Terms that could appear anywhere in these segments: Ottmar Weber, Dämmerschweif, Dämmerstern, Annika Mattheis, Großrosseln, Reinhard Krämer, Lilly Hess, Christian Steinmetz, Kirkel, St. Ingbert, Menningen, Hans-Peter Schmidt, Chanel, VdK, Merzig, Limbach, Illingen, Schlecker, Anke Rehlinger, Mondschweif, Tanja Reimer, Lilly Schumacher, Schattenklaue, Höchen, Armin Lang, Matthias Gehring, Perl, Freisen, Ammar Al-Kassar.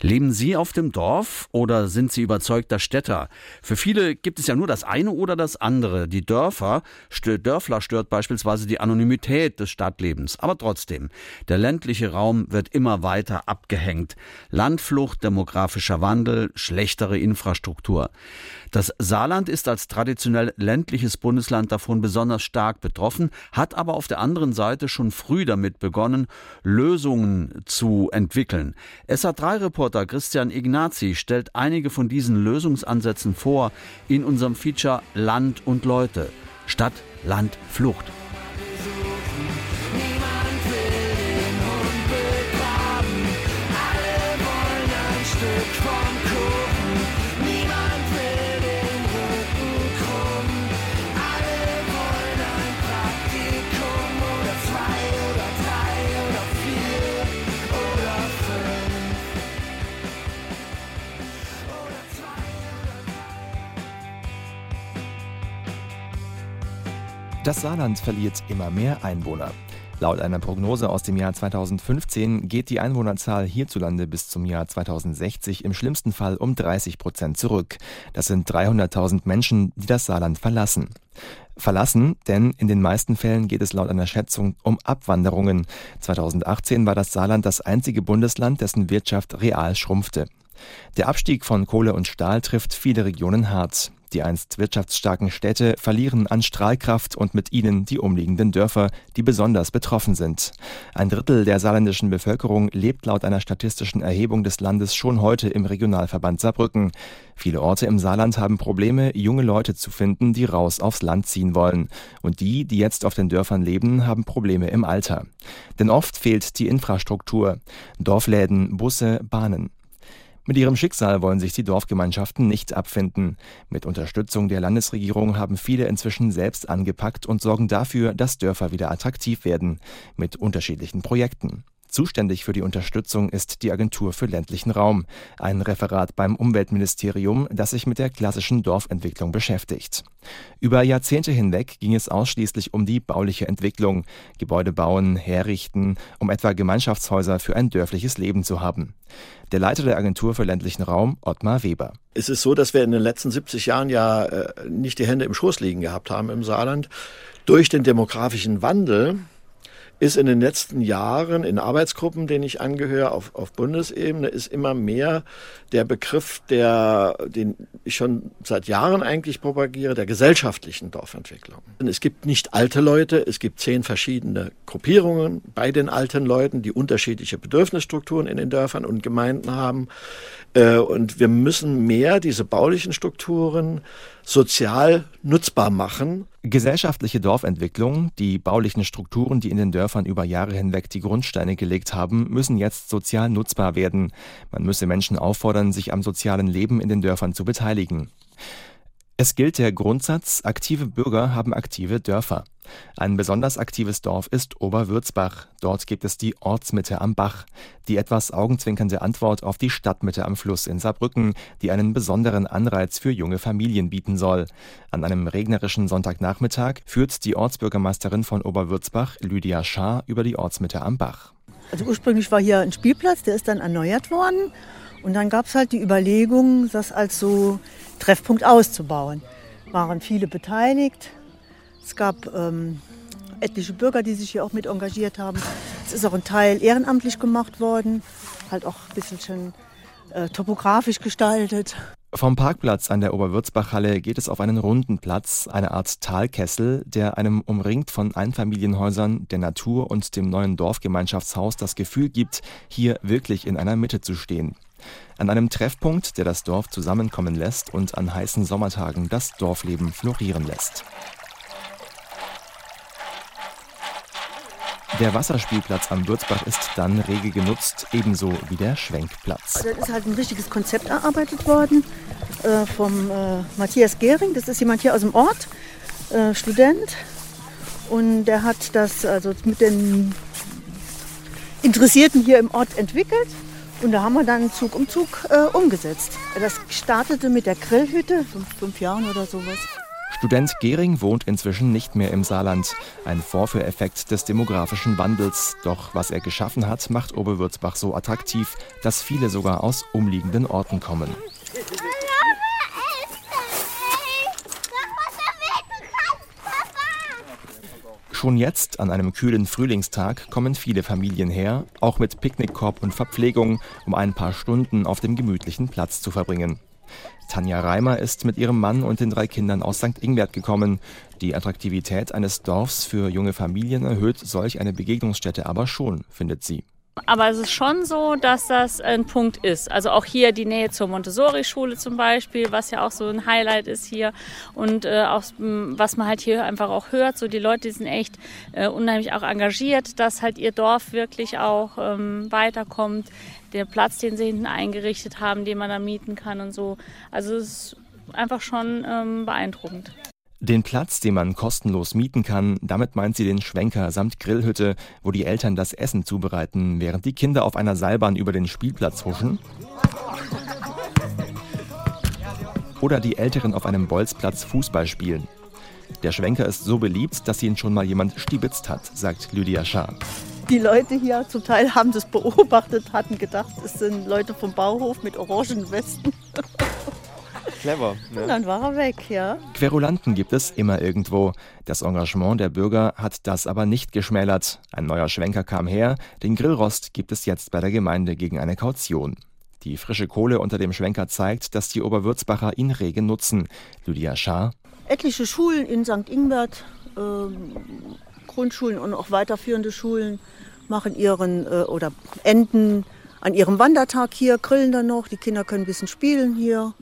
Leben Sie auf dem Dorf oder sind Sie überzeugter Städter? Für viele gibt es ja nur das eine oder das andere. Die Dörfler stört beispielsweise die Anonymität des Stadtlebens. Aber trotzdem, der ländliche Raum wird immer weiter abgehängt. Landflucht, demografischer Wandel, schlechtere Infrastruktur. Das Saarland ist als traditionell ländliches Bundesland davon besonders stark betroffen, hat aber auf der anderen Seite schon früh damit begonnen, Lösungen zu entwickeln. SR3-Reporter Christian Ignazi stellt einige von diesen Lösungsansätzen vor in unserem Feature Land und Leute. Stadt, Land, Flucht. Das Saarland verliert immer mehr Einwohner. Laut einer Prognose aus dem Jahr 2015 geht die Einwohnerzahl hierzulande bis zum Jahr 2060 im schlimmsten Fall um 30% zurück. Das sind 300.000 Menschen, die das Saarland verlassen. Denn in den meisten Fällen geht es laut einer Schätzung um Abwanderungen. 2018 war das Saarland das einzige Bundesland, dessen Wirtschaft real schrumpfte. Der Abstieg von Kohle und Stahl trifft viele Regionen hart. Die einst wirtschaftsstarken Städte verlieren an Strahlkraft und mit ihnen die umliegenden Dörfer, die besonders betroffen sind. Ein Drittel der saarländischen Bevölkerung lebt laut einer statistischen Erhebung des Landes schon heute im Regionalverband Saarbrücken. Viele Orte im Saarland haben Probleme, junge Leute zu finden, die raus aufs Land ziehen wollen. Und die, die jetzt auf den Dörfern leben, haben Probleme im Alter. Denn oft fehlt die Infrastruktur. Dorfläden, Busse, Bahnen. Mit ihrem Schicksal wollen sich die Dorfgemeinschaften nicht abfinden. Mit Unterstützung der Landesregierung haben viele inzwischen selbst angepackt und sorgen dafür, dass Dörfer wieder attraktiv werden. Mit unterschiedlichen Projekten. Zuständig für die Unterstützung ist die Agentur für ländlichen Raum. Ein Referat beim Umweltministerium, das sich mit der klassischen Dorfentwicklung beschäftigt. Über Jahrzehnte hinweg ging es ausschließlich um die bauliche Entwicklung. Gebäude bauen, herrichten, um etwa Gemeinschaftshäuser für ein dörfliches Leben zu haben. Der Leiter der Agentur für ländlichen Raum, Ottmar Weber. Es ist so, dass wir in den letzten 70 Jahren ja nicht die Hände im Schoß liegen gehabt haben im Saarland. Durch den demografischen Wandel ist in den letzten Jahren in Arbeitsgruppen, denen ich angehöre, auf Bundesebene, ist immer mehr der Begriff, den ich schon seit Jahren eigentlich propagiere, der gesellschaftlichen Dorfentwicklung. Und es gibt nicht alte Leute, es gibt 10 verschiedene Gruppierungen bei den alten Leuten, die unterschiedliche Bedürfnisstrukturen in den Dörfern und Gemeinden haben. Und wir müssen mehr diese baulichen Strukturen sozial nutzbar machen. Gesellschaftliche Dorfentwicklung, die baulichen Strukturen, die in den Dörfern über Jahre hinweg die Grundsteine gelegt haben, müssen jetzt sozial nutzbar werden. Man müsse Menschen auffordern, sich am sozialen Leben in den Dörfern zu beteiligen. Es gilt der Grundsatz, aktive Bürger haben aktive Dörfer. Ein besonders aktives Dorf ist Oberwürzbach. Dort gibt es die Ortsmitte am Bach. Die etwas augenzwinkernde Antwort auf die Stadtmitte am Fluss in Saarbrücken, die einen besonderen Anreiz für junge Familien bieten soll. An einem regnerischen Sonntagnachmittag führt die Ortsbürgermeisterin von Oberwürzbach, Lydia Schaar, über die Ortsmitte am Bach. Also ursprünglich war hier ein Spielplatz, der ist dann erneuert worden. Und dann gab es halt die Überlegung, das als so Treffpunkt auszubauen. Waren viele beteiligt. Es gab etliche Bürger, die sich hier auch mit engagiert haben. Es ist auch ein Teil ehrenamtlich gemacht worden, halt auch ein bisschen topografisch gestaltet. Vom Parkplatz an der Oberwürzbachhalle geht es auf einen runden Platz, eine Art Talkessel, der einem umringt von Einfamilienhäusern, der Natur und dem neuen Dorfgemeinschaftshaus das Gefühl gibt, hier wirklich in einer Mitte zu stehen. An einem Treffpunkt, der das Dorf zusammenkommen lässt und an heißen Sommertagen das Dorfleben florieren lässt. Der Wasserspielplatz am Würzbach ist dann rege genutzt, ebenso wie der Schwenkplatz. Da ist halt ein richtiges Konzept erarbeitet worden vom Matthias Gehring. Das ist jemand hier aus dem Ort, Student. Und der hat das also mit den Interessierten hier im Ort entwickelt. Und da haben wir dann Zug um Zug umgesetzt. Das startete mit der Grillhütte, 5 Jahren oder sowas. Student Gehring wohnt inzwischen nicht mehr im Saarland. Ein Vorführeffekt des demografischen Wandels. Doch was er geschaffen hat, macht Oberwürzbach so attraktiv, dass viele sogar aus umliegenden Orten kommen. Schon jetzt, an einem kühlen Frühlingstag, kommen viele Familien her, auch mit Picknickkorb und Verpflegung, um ein paar Stunden auf dem gemütlichen Platz zu verbringen. Tanja Reimer ist mit ihrem Mann und den 3 Kindern aus St. Ingbert gekommen. Die Attraktivität eines Dorfs für junge Familien erhöht solch eine Begegnungsstätte aber schon, findet sie. Aber es ist schon so, dass das ein Punkt ist. Also auch hier die Nähe zur Montessori-Schule zum Beispiel, was ja auch so ein Highlight ist hier. Und auch was man halt hier einfach auch hört, so die Leute, die sind echt unheimlich auch engagiert, dass halt ihr Dorf wirklich auch weiterkommt. Der Platz, den sie hinten eingerichtet haben, den man da mieten kann und so. Also es ist einfach schon beeindruckend. Den Platz, den man kostenlos mieten kann, damit meint sie den Schwenker samt Grillhütte, wo die Eltern das Essen zubereiten, während die Kinder auf einer Seilbahn über den Spielplatz huschen. Oder die Älteren auf einem Bolzplatz Fußball spielen. Der Schwenker ist so beliebt, dass ihn schon mal jemand stibitzt hat, sagt Lydia Schaar. Die Leute hier zum Teil haben das beobachtet, hatten gedacht, es sind Leute vom Bauhof mit orangen Westen. Clever. Ne? Und dann war er weg, ja. Querulanten gibt es immer irgendwo. Das Engagement der Bürger hat das aber nicht geschmälert. Ein neuer Schwenker kam her. Den Grillrost gibt es jetzt bei der Gemeinde gegen eine Kaution. Die frische Kohle unter dem Schwenker zeigt, dass die Oberwürzbacher ihn rege nutzen. Lydia Schaar. Etliche Schulen in St. Ingbert, Grundschulen und auch weiterführende Schulen machen enden an ihrem Wandertag hier, grillen dann noch. Die Kinder können ein bisschen spielen hier.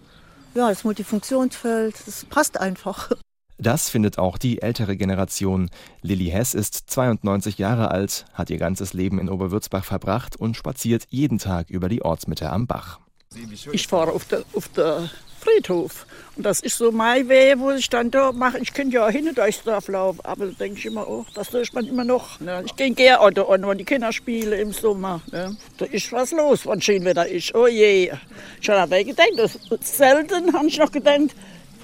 Ja, das Multifunktionsfeld, das passt einfach. Das findet auch die ältere Generation. Lilly Hess ist 92 Jahre alt, hat ihr ganzes Leben in Oberwürzbach verbracht und spaziert jeden Tag über die Ortsmitte am Bach. Ich fahre auf der Friedhof. Und das ist so mein Weg, wo ich dann da mache. Ich könnte ja hin durchs Dorf laufen, aber da denke ich immer, oh, das löst man immer noch. Ne? Ich gehe gerne da an, wenn die Kinder spielen im Sommer. Ne? Da ist was los, wenn Schienwetter ist. Oh je. Ich habe dabei gedacht, selten habe ich noch gedacht,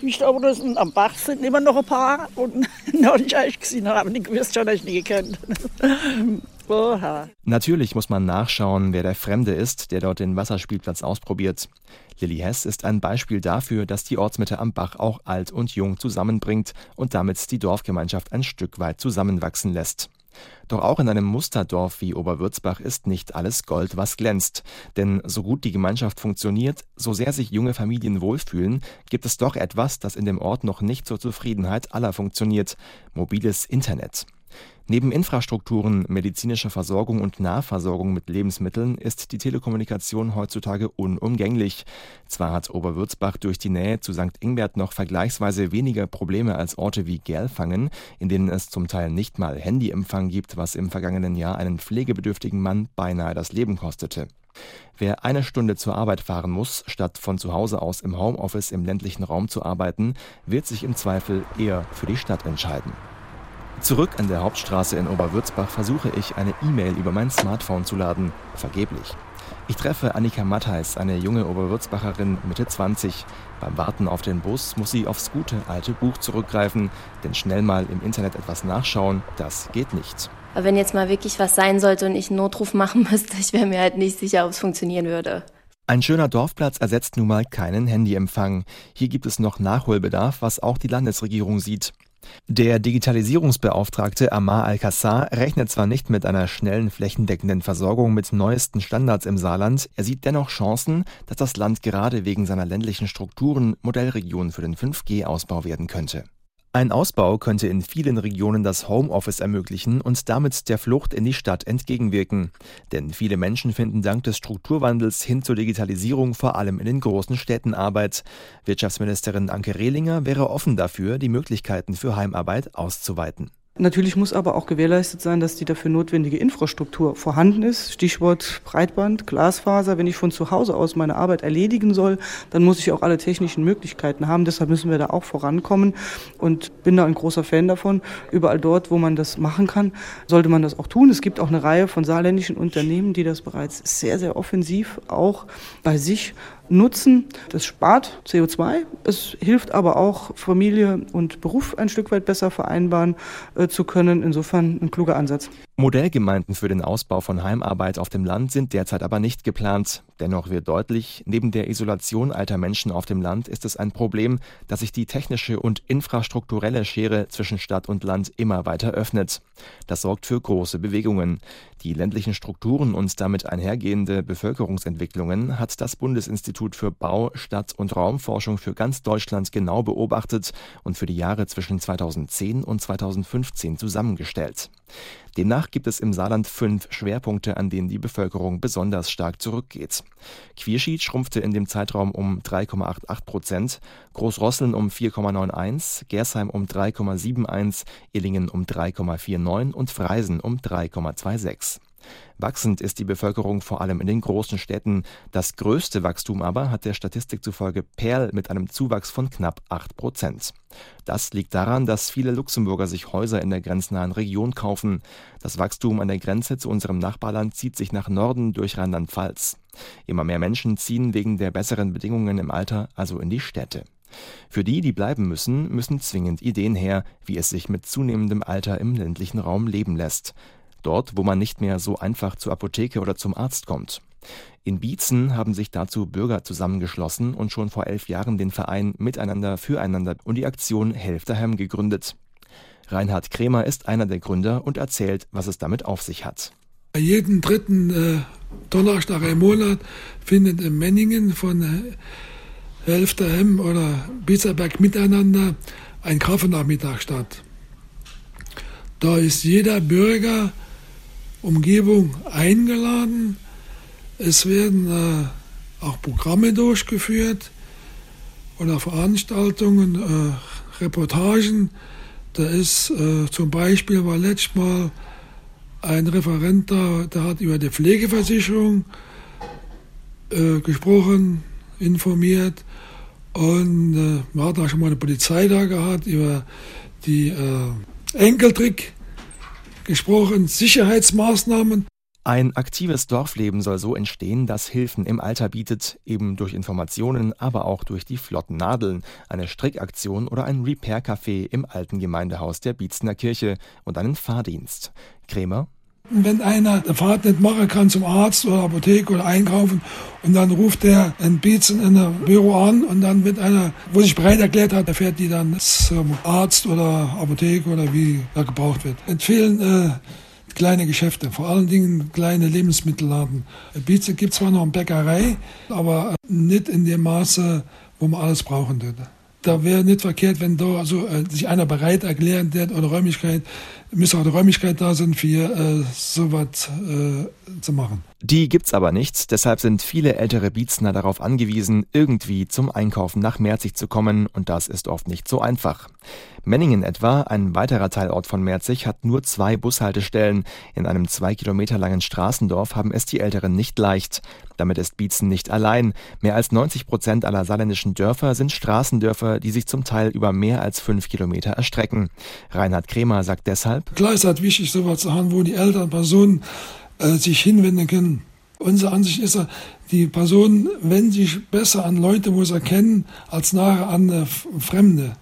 nicht und am Bach sind immer noch ein paar und noch nicht eigentlich gesehen haben. Die gewusst schon, dass ich nie gekannt. Oha. Natürlich muss man nachschauen, wer der Fremde ist, der dort den Wasserspielplatz ausprobiert. Lilly Hess ist ein Beispiel dafür, dass die Ortsmitte am Bach auch alt und jung zusammenbringt und damit die Dorfgemeinschaft ein Stück weit zusammenwachsen lässt. Doch auch in einem Musterdorf wie Oberwürzbach ist nicht alles Gold, was glänzt. Denn so gut die Gemeinschaft funktioniert, so sehr sich junge Familien wohlfühlen, gibt es doch etwas, das in dem Ort noch nicht zur Zufriedenheit aller funktioniert: mobiles Internet. Neben Infrastrukturen, medizinischer Versorgung und Nahversorgung mit Lebensmitteln ist die Telekommunikation heutzutage unumgänglich. Zwar hat Oberwürzbach durch die Nähe zu St. Ingbert noch vergleichsweise weniger Probleme als Orte wie Gerlfangen, in denen es zum Teil nicht mal Handyempfang gibt, was im vergangenen Jahr einen pflegebedürftigen Mann beinahe das Leben kostete. Wer eine Stunde zur Arbeit fahren muss, statt von zu Hause aus im Homeoffice im ländlichen Raum zu arbeiten, wird sich im Zweifel eher für die Stadt entscheiden. Zurück an der Hauptstraße in Oberwürzbach versuche ich, eine E-Mail über mein Smartphone zu laden. Vergeblich. Ich treffe Annika Mattheis, eine junge Oberwürzbacherin, Mitte 20. Beim Warten auf den Bus muss sie aufs gute alte Buch zurückgreifen, denn schnell mal im Internet etwas nachschauen, das geht nicht. Aber wenn jetzt mal wirklich was sein sollte und ich einen Notruf machen müsste, ich wäre mir halt nicht sicher, ob es funktionieren würde. Ein schöner Dorfplatz ersetzt nun mal keinen Handyempfang. Hier gibt es noch Nachholbedarf, was auch die Landesregierung sieht. Der Digitalisierungsbeauftragte Ammar Al-Kassar rechnet zwar nicht mit einer schnellen, flächendeckenden Versorgung mit neuesten Standards im Saarland, er sieht dennoch Chancen, dass das Land gerade wegen seiner ländlichen Strukturen Modellregion für den 5G-Ausbau werden könnte. Ein Ausbau könnte in vielen Regionen das Homeoffice ermöglichen und damit der Flucht in die Stadt entgegenwirken. Denn viele Menschen finden dank des Strukturwandels hin zur Digitalisierung vor allem in den großen Städten Arbeit. Wirtschaftsministerin Anke Rehlinger wäre offen dafür, die Möglichkeiten für Heimarbeit auszuweiten. Natürlich muss aber auch gewährleistet sein, dass die dafür notwendige Infrastruktur vorhanden ist. Stichwort Breitband, Glasfaser. Wenn ich von zu Hause aus meine Arbeit erledigen soll, dann muss ich auch alle technischen Möglichkeiten haben. Deshalb müssen wir da auch vorankommen und bin da ein großer Fan davon. Überall dort, wo man das machen kann, sollte man das auch tun. Es gibt auch eine Reihe von saarländischen Unternehmen, die das bereits sehr, sehr offensiv auch bei sich nutzen. Das spart CO2, es hilft aber auch, Familie und Beruf ein Stück weit besser vereinbaren zu können. Insofern ein kluger Ansatz. Modellgemeinden für den Ausbau von Heimarbeit auf dem Land sind derzeit aber nicht geplant. Dennoch wird deutlich, neben der Isolation alter Menschen auf dem Land ist es ein Problem, dass sich die technische und infrastrukturelle Schere zwischen Stadt und Land immer weiter öffnet. Das sorgt für große Bewegungen. Die ländlichen Strukturen und damit einhergehende Bevölkerungsentwicklungen hat das Bundesinstitut für Bau, Stadt- und Raumforschung für ganz Deutschland genau beobachtet und für die Jahre zwischen 2010 und 2015 zusammengestellt. Demnach gibt es im Saarland 5 Schwerpunkte, an denen die Bevölkerung besonders stark zurückgeht. Quierschied schrumpfte in dem Zeitraum um 3,88%, Großrosseln um 4,91%, Gersheim um 3,71%, Illingen um 3,49% und Freisen um 3,26%. Wachsend ist die Bevölkerung vor allem in den großen Städten. Das größte Wachstum aber hat der Statistik zufolge Perl mit einem Zuwachs von knapp 8%. Das liegt daran, dass viele Luxemburger sich Häuser in der grenznahen Region kaufen. Das Wachstum an der Grenze zu unserem Nachbarland zieht sich nach Norden durch Rheinland-Pfalz. Immer mehr Menschen ziehen wegen der besseren Bedingungen im Alter also in die Städte. Für die, die bleiben müssen, müssen zwingend Ideen her, wie es sich mit zunehmendem Alter im ländlichen Raum leben lässt. Dort, wo man nicht mehr so einfach zur Apotheke oder zum Arzt kommt. In Bietzen haben sich dazu Bürger zusammengeschlossen und schon vor 11 Jahren den Verein Miteinander, Füreinander und die Aktion Helft daheim gegründet. Reinhard Krämer ist einer der Gründer und erzählt, was es damit auf sich hat. Jeden dritten Donnerstag im Monat findet in Menningen von Helft daheim oder Bitzerberg Miteinander ein Kaffeenachmittag statt. Da ist jeder Bürger, Umgebung eingeladen. Es werden auch Programme durchgeführt oder Veranstaltungen, Reportagen. Da ist zum Beispiel, war letztes Mal ein Referent da, der hat über die Pflegeversicherung gesprochen, informiert. Und man hat auch schon mal eine Polizei da gehabt über die Enkeltrick gesprochen, Sicherheitsmaßnahmen. Ein aktives Dorfleben soll so entstehen, das Hilfen im Alter bietet, eben durch Informationen, aber auch durch die flotten Nadeln, eine Strickaktion oder ein Repair-Café im alten Gemeindehaus der Bietzener Kirche und einen Fahrdienst. Krämer? Wenn einer eine Fahrt nicht machen kann zum Arzt oder Apotheke oder einkaufen und dann ruft der in Bietzen in einem Büro an und dann wird einer, wo sich bereit erklärt hat, der fährt die dann zum Arzt oder Apotheke oder wie da gebraucht wird. Empfehlen kleine Geschäfte, vor allen Dingen kleine Lebensmittelladen. In Bietzen gibt es zwar noch eine Bäckerei, aber nicht in dem Maße, wo man alles brauchen würde. Da wäre nicht verkehrt, wenn da also, sich einer bereit erklären der oder Räumlichkeit, müsste auch die Räumlichkeit da sein, für sowas zu machen. Die gibt's aber nicht, deshalb sind viele ältere Bietzner darauf angewiesen, irgendwie zum Einkaufen nach Merzig zu kommen und das ist oft nicht so einfach. Menningen etwa, ein weiterer Teilort von Merzig, hat nur 2 Bushaltestellen. In einem 2 Kilometer langen Straßendorf haben es die Älteren nicht leicht. Damit ist Bietzen nicht allein. Mehr als 90% aller saarländischen Dörfer sind Straßendörfer, die sich zum Teil über mehr als 5 Kilometer erstrecken. Reinhard Krämer sagt deshalb: Klar ist halt wichtig, sowas zu haben, wo die älteren Personen sich hinwenden können. Unsere Ansicht ist, die Personen wenden sich besser an Leute, wo sie erkennen, als nachher an Fremde.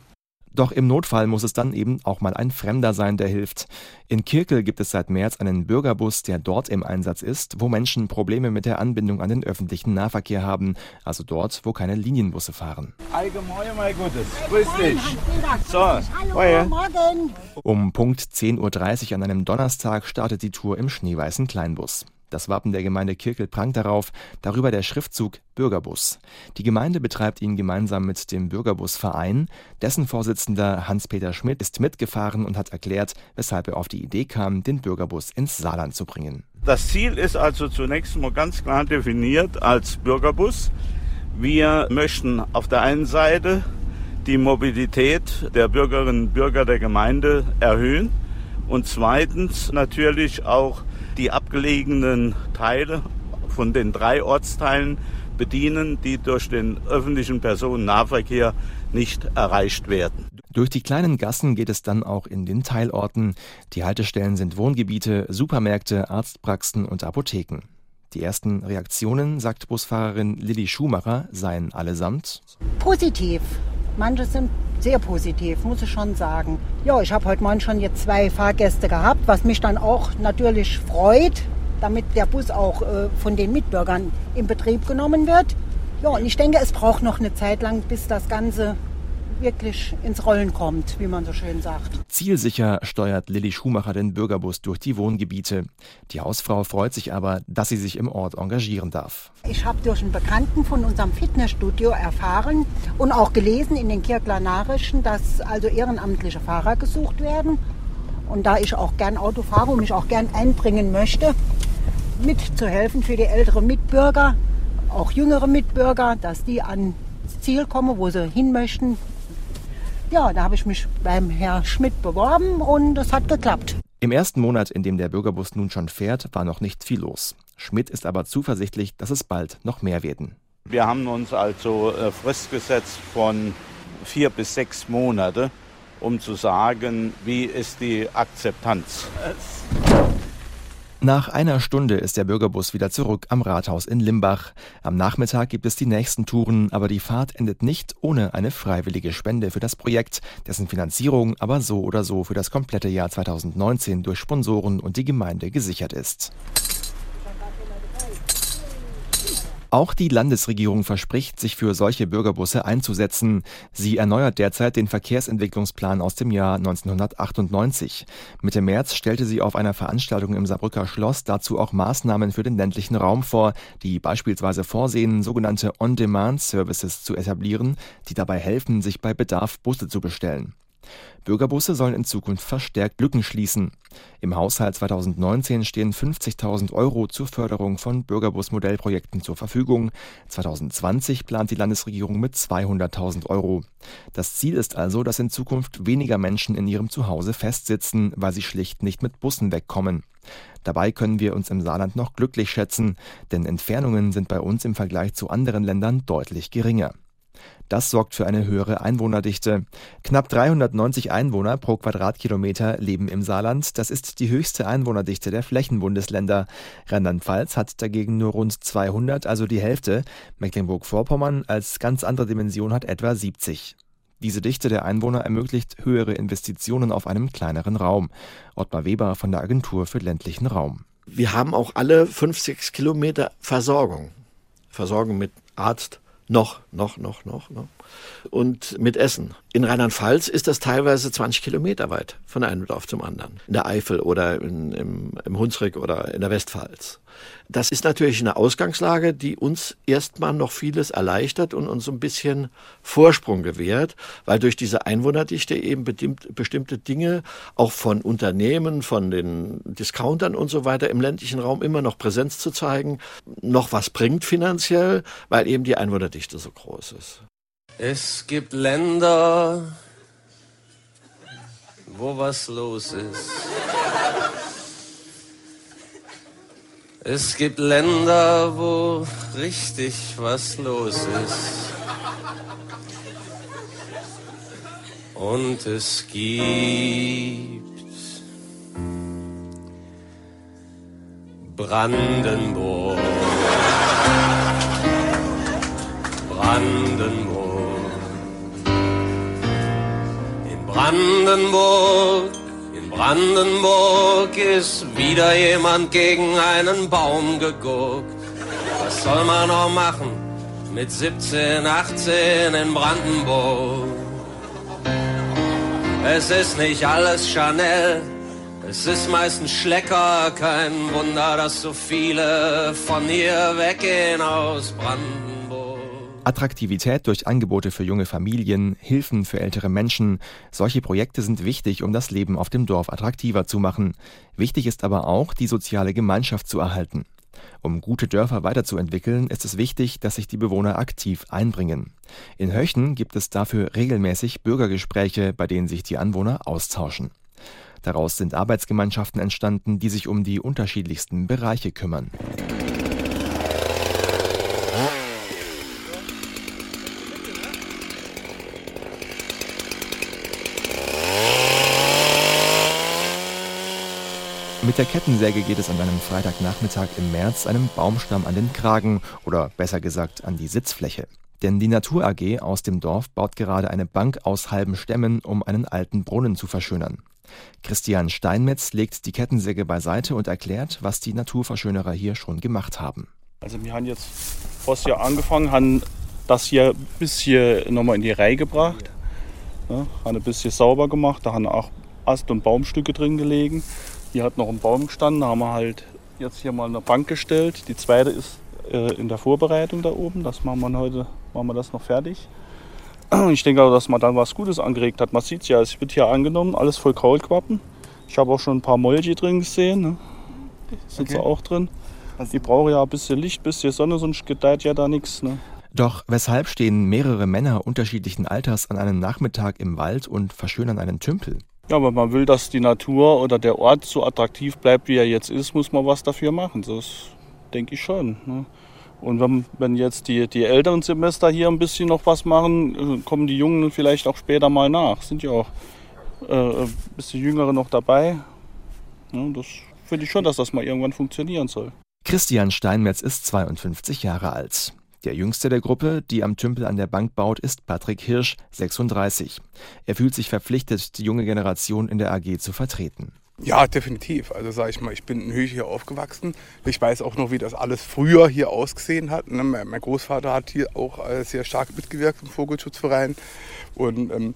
Doch im Notfall muss es dann eben auch mal ein Fremder sein, der hilft. In Kirkel gibt es seit März einen Bürgerbus, der dort im Einsatz ist, wo Menschen Probleme mit der Anbindung an den öffentlichen Nahverkehr haben. Also dort, wo keine Linienbusse fahren. Allgemein, mein Gutes. Grüß dich. So, hallo, morgen. Um Punkt 10.30 Uhr an einem Donnerstag startet die Tour im schneeweißen Kleinbus. Das Wappen der Gemeinde Kirkel prangt darauf, darüber der Schriftzug Bürgerbus. Die Gemeinde betreibt ihn gemeinsam mit dem Bürgerbusverein. Dessen Vorsitzender Hans-Peter Schmidt ist mitgefahren und hat erklärt, weshalb er auf die Idee kam, den Bürgerbus ins Saarland zu bringen. Das Ziel ist also zunächst mal ganz klar definiert als Bürgerbus. Wir möchten auf der einen Seite die Mobilität der Bürgerinnen und Bürger der Gemeinde erhöhen und zweitens natürlich auch die abgelegenen Teile von den 3 Ortsteilen bedienen, die durch den öffentlichen Personennahverkehr nicht erreicht werden. Durch die kleinen Gassen geht es dann auch in den Teilorten. Die Haltestellen sind Wohngebiete, Supermärkte, Arztpraxen und Apotheken. Die ersten Reaktionen, sagt Busfahrerin Lilly Schumacher, seien allesamt positiv. Manche sind sehr positiv, muss ich schon sagen. Ja, ich habe heute Morgen schon jetzt 2 Fahrgäste gehabt, was mich dann auch natürlich freut, damit der Bus auch von den Mitbürgern in Betrieb genommen wird. Ja, und ich denke, es braucht noch eine Zeit lang, bis das Ganze wirklich ins Rollen kommt, wie man so schön sagt. Zielsicher steuert Lilly Schumacher den Bürgerbus durch die Wohngebiete. Die Hausfrau freut sich aber, dass sie sich im Ort engagieren darf. Ich habe durch einen Bekannten von unserem Fitnessstudio erfahren und auch gelesen in den Kirkeler Nachrichten, dass also ehrenamtliche Fahrer gesucht werden. Und da ich auch gern Auto fahre und mich auch gern einbringen möchte, mitzuhelfen für die älteren Mitbürger, auch jüngere Mitbürger, dass die ans Ziel kommen, wo sie hin möchten. Ja, da habe ich mich beim Herrn Schmidt beworben und das hat geklappt. Im ersten Monat, in dem der Bürgerbus nun schon fährt, war noch nicht viel los. Schmidt ist aber zuversichtlich, dass es bald noch mehr werden. Wir haben uns also Frist gesetzt von 4 bis 6 Monate, um zu sagen, wie ist die Akzeptanz. Nach einer Stunde ist der Bürgerbus wieder zurück am Rathaus in Limbach. Am Nachmittag gibt es die nächsten Touren, aber die Fahrt endet nicht ohne eine freiwillige Spende für das Projekt, dessen Finanzierung aber so oder so für das komplette Jahr 2019 durch Sponsoren und die Gemeinde gesichert ist. Auch die Landesregierung verspricht, sich für solche Bürgerbusse einzusetzen. Sie erneuert derzeit den Verkehrsentwicklungsplan aus dem Jahr 1998. Mitte März stellte sie auf einer Veranstaltung im Saarbrücker Schloss dazu auch Maßnahmen für den ländlichen Raum vor, die beispielsweise vorsehen, sogenannte On-Demand-Services zu etablieren, die dabei helfen, sich bei Bedarf Busse zu bestellen. Bürgerbusse sollen in Zukunft verstärkt Lücken schließen. Im Haushalt 2019 stehen 50.000 € zur Förderung von Bürgerbus-Modellprojekten zur Verfügung. 2020 plant die Landesregierung mit 200.000 €. Das Ziel ist also, dass in Zukunft weniger Menschen in ihrem Zuhause festsitzen, weil sie schlicht nicht mit Bussen wegkommen. Dabei können wir uns im Saarland noch glücklich schätzen, denn Entfernungen sind bei uns im Vergleich zu anderen Ländern deutlich geringer. Das sorgt für eine höhere Einwohnerdichte. Knapp 390 Einwohner pro Quadratkilometer leben im Saarland. Das ist die höchste Einwohnerdichte der Flächenbundesländer. Rheinland-Pfalz hat dagegen nur rund 200, also die Hälfte. Mecklenburg-Vorpommern als ganz andere Dimension hat etwa 70. Diese Dichte der Einwohner ermöglicht höhere Investitionen auf einem kleineren Raum. Ottmar Weber von der Agentur für ländlichen Raum. Wir haben auch alle 5-6 Kilometer Versorgung. Versorgung mit Arzt. Noch. Und mit Essen. In Rheinland-Pfalz ist das teilweise 20 Kilometer weit von einem Dorf zum anderen. In der Eifel oder im Hunsrück oder in der Westpfalz. Das ist natürlich eine Ausgangslage, die uns erstmal noch vieles erleichtert und uns ein bisschen Vorsprung gewährt, weil durch diese Einwohnerdichte eben bestimmte Dinge auch von Unternehmen, von den Discountern und so weiter im ländlichen Raum immer noch Präsenz zu zeigen, noch was bringt finanziell, weil eben die Einwohnerdichte so groß ist. Es gibt Länder, wo was los ist. Es gibt Länder, wo richtig was los ist. Und es gibt Brandenburg. Brandenburg. In Brandenburg. In Brandenburg ist wieder jemand gegen einen Baum gegurkt. Was soll man noch machen mit 17, 18 in Brandenburg? Es ist nicht alles Chanel, es ist meistens Schlecker. Kein Wunder, dass so viele von hier weggehen aus Brandenburg. Attraktivität durch Angebote für junge Familien, Hilfen für ältere Menschen. Solche Projekte sind wichtig, um das Leben auf dem Dorf attraktiver zu machen. Wichtig ist aber auch, die soziale Gemeinschaft zu erhalten. Um gute Dörfer weiterzuentwickeln, ist es wichtig, dass sich die Bewohner aktiv einbringen. In Höchen gibt es dafür regelmäßig Bürgergespräche, bei denen sich die Anwohner austauschen. Daraus sind Arbeitsgemeinschaften entstanden, die sich um die unterschiedlichsten Bereiche kümmern. Mit der Kettensäge geht es an einem Freitagnachmittag im März einem Baumstamm an den Kragen oder besser gesagt an die Sitzfläche. Denn die Natur AG aus dem Dorf baut gerade eine Bank aus halben Stämmen, um einen alten Brunnen zu verschönern. Christian Steinmetz legt die Kettensäge beiseite und erklärt, was die Naturverschönerer hier schon gemacht haben. Also wir haben jetzt fast hier angefangen, haben das hier bis hier nochmal in die Reihe gebracht, ja, haben ein bisschen sauber gemacht, da haben auch Ast- und Baumstücke drin gelegen. Hier hat noch ein Baum gestanden, da haben wir halt jetzt hier mal eine Bank gestellt. Die zweite ist in der Vorbereitung da oben, das machen wir heute das noch fertig. Ich denke auch, dass man dann was Gutes angeregt hat. Man sieht es ja, es wird hier angenommen, alles voll Kaulquappen. Ich habe auch schon ein paar Molche drin gesehen, ne? Sind sie auch drin. Die brauchen ja ein bisschen Licht, ein bisschen Sonne, sonst gedeiht ja da nichts, ne? Doch weshalb stehen mehrere Männer unterschiedlichen Alters an einem Nachmittag im Wald und verschönern einen Tümpel? Ja, wenn man will, dass die Natur oder der Ort so attraktiv bleibt, wie er jetzt ist, muss man was dafür machen. Das denke ich schon, ne? Und wenn jetzt die älteren Semester hier ein bisschen noch was machen, kommen die Jungen vielleicht auch später mal nach. Sind ja auch ein bisschen Jüngere noch dabei. Ja, das finde ich schon, dass das mal irgendwann funktionieren soll. Christian Steinmetz ist 52 Jahre alt. Der Jüngste der Gruppe, die am Tümpel an der Bank baut, ist Patrick Hirsch, 36. Er fühlt sich verpflichtet, die junge Generation in der AG zu vertreten. Ja, definitiv. Also sage ich mal, ich bin in Höchen hier aufgewachsen. Ich weiß auch noch, wie das alles früher hier ausgesehen hat. Mein Großvater hat hier auch sehr stark mitgewirkt im Vogelschutzverein. Und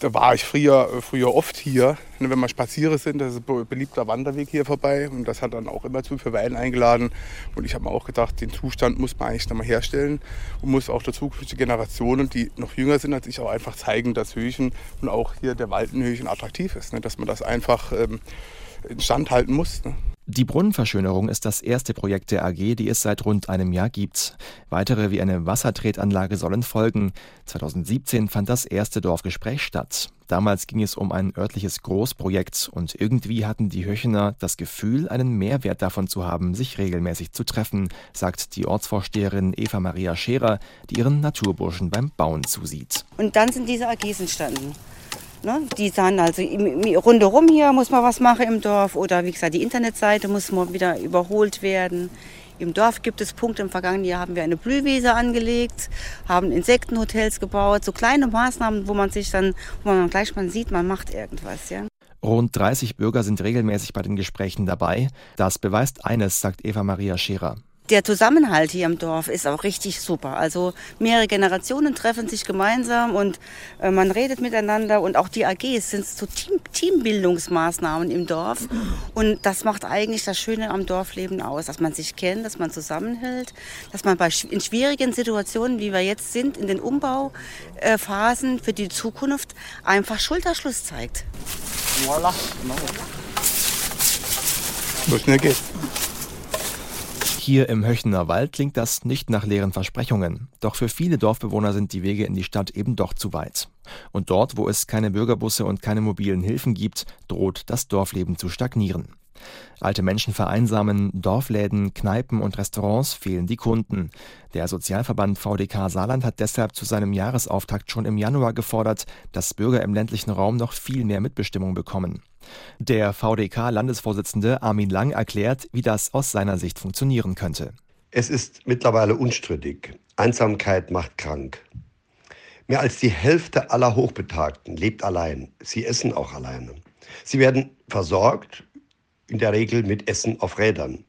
da war ich früher oft hier. Wenn wir spazieren sind, das ist ein beliebter Wanderweg hier vorbei. Und das hat dann auch immer zu für Wein eingeladen. Und ich habe mir auch gedacht, den Zustand muss man eigentlich nochmal herstellen. Und muss auch der zukünftigen Generationen, die noch jünger sind als ich, auch einfach zeigen, dass Höchen und auch hier der Wald in Höchen attraktiv ist. Ne? Dass man das einfach instand halten muss. Ne? Die Brunnenverschönerung ist das erste Projekt der AG, die es seit rund einem Jahr gibt. Weitere wie eine Wassertretanlage sollen folgen. 2017 fand das erste Dorfgespräch statt. Damals ging es um ein örtliches Großprojekt und irgendwie hatten die Höchener das Gefühl, einen Mehrwert davon zu haben, sich regelmäßig zu treffen, sagt die Ortsvorsteherin Eva-Maria Scherer, die ihren Naturburschen beim Bauen zusieht. Und dann sind diese AGs entstanden. Die sagen also rundherum hier muss man was machen im Dorf oder wie gesagt die Internetseite muss mal wieder überholt werden. Im Dorf gibt es Punkte, im vergangenen Jahr haben wir eine Blühwiese angelegt, haben Insektenhotels gebaut, so kleine Maßnahmen, wo man gleich mal sieht, man macht irgendwas. Ja. Rund 30 Bürger sind regelmäßig bei den Gesprächen dabei. Das beweist eines, sagt Eva-Maria Scherer. Der Zusammenhalt hier im Dorf ist auch richtig super. Also mehrere Generationen treffen sich gemeinsam und man redet miteinander. Und auch die AGs sind so Teambildungsmaßnahmen im Dorf. Und das macht eigentlich das Schöne am Dorfleben aus, dass man sich kennt, dass man zusammenhält, dass man in schwierigen Situationen, wie wir jetzt sind, in den Umbauphasen für die Zukunft einfach Schulterschluss zeigt. Voilà. So schnell geht's. Hier im Höchener Wald klingt das nicht nach leeren Versprechungen. Doch für viele Dorfbewohner sind die Wege in die Stadt eben doch zu weit. Und dort, wo es keine Bürgerbusse und keine mobilen Hilfen gibt, droht das Dorfleben zu stagnieren. Alte Menschen vereinsamen, Dorfläden, Kneipen und Restaurants fehlen die Kunden. Der Sozialverband VdK Saarland hat deshalb zu seinem Jahresauftakt schon im Januar gefordert, dass Bürger im ländlichen Raum noch viel mehr Mitbestimmung bekommen. Der VdK-Landesvorsitzende Armin Lang erklärt, wie das aus seiner Sicht funktionieren könnte. Es ist mittlerweile unstrittig. Einsamkeit macht krank. Mehr als die Hälfte aller Hochbetagten lebt allein. Sie essen auch alleine. Sie werden versorgt, in der Regel mit Essen auf Rädern.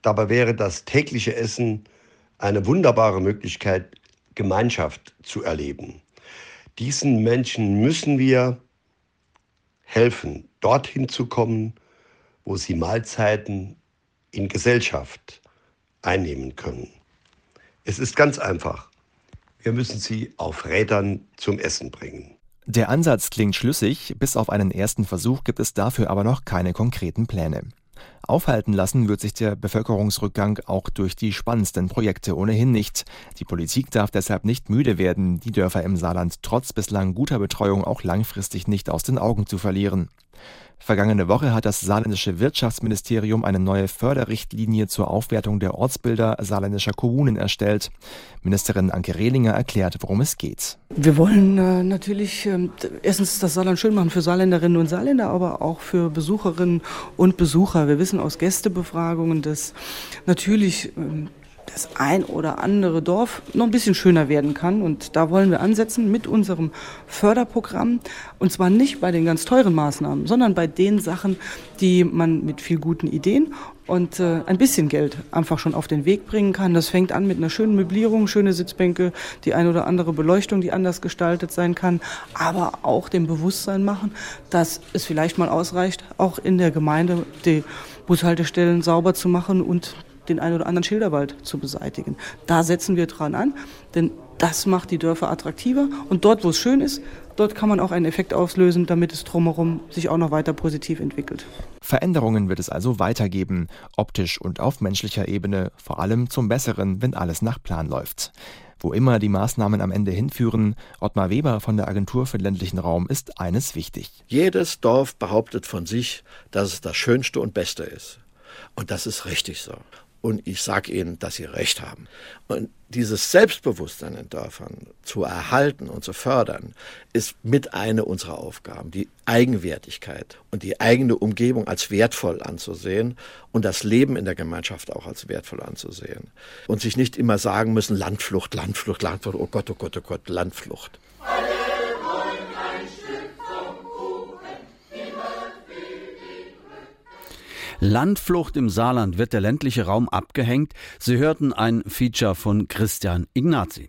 Dabei wäre das tägliche Essen eine wunderbare Möglichkeit, Gemeinschaft zu erleben. Diesen Menschen müssen wir helfen, dorthin zu kommen, wo sie Mahlzeiten in Gesellschaft einnehmen können. Es ist ganz einfach. Wir müssen sie auf Rädern zum Essen bringen. Der Ansatz klingt schlüssig, bis auf einen ersten Versuch gibt es dafür aber noch keine konkreten Pläne. Aufhalten lassen wird sich der Bevölkerungsrückgang auch durch die spannendsten Projekte ohnehin nicht. Die Politik darf deshalb nicht müde werden, die Dörfer im Saarland trotz bislang guter Betreuung auch langfristig nicht aus den Augen zu verlieren. Vergangene Woche hat das saarländische Wirtschaftsministerium eine neue Förderrichtlinie zur Aufwertung der Ortsbilder saarländischer Kommunen erstellt. Ministerin Anke Rehlinger erklärt, worum es geht. Wir wollen natürlich erstens das Saarland schön machen für Saarländerinnen und Saarländer, aber auch für Besucherinnen und Besucher. Wir wissen aus Gästebefragungen, dass natürlich das ein oder andere Dorf noch ein bisschen schöner werden kann. Und da wollen wir ansetzen mit unserem Förderprogramm. Und zwar nicht bei den ganz teuren Maßnahmen, sondern bei den Sachen, die man mit viel guten Ideen und ein bisschen Geld einfach schon auf den Weg bringen kann. Das fängt an mit einer schönen Möblierung, schöne Sitzbänke, die ein oder andere Beleuchtung, die anders gestaltet sein kann, aber auch dem Bewusstsein machen, dass es vielleicht mal ausreicht, auch in der Gemeinde die Bushaltestellen sauber zu machen und den einen oder anderen Schilderwald zu beseitigen. Da setzen wir dran an, denn das macht die Dörfer attraktiver. Und dort, wo es schön ist, dort kann man auch einen Effekt auslösen, damit es drumherum sich auch noch weiter positiv entwickelt. Veränderungen wird es also weitergeben, optisch und auf menschlicher Ebene, vor allem zum Besseren, wenn alles nach Plan läuft. Wo immer die Maßnahmen am Ende hinführen, Ottmar Weber von der Agentur für den ländlichen Raum ist eines wichtig. Jedes Dorf behauptet von sich, dass es das Schönste und Beste ist. Und das ist richtig so. Und ich sage Ihnen, dass Sie recht haben. Und dieses Selbstbewusstsein in Dörfern zu erhalten und zu fördern, ist mit eine unserer Aufgaben. Die Eigenwertigkeit und die eigene Umgebung als wertvoll anzusehen und das Leben in der Gemeinschaft auch als wertvoll anzusehen. Und sich nicht immer sagen müssen, Landflucht, Landflucht, Landflucht, oh Gott, oh Gott, oh Gott, Landflucht. Landflucht im Saarland, wird der ländliche Raum abgehängt? Sie hörten ein Feature von Christian Ignazi.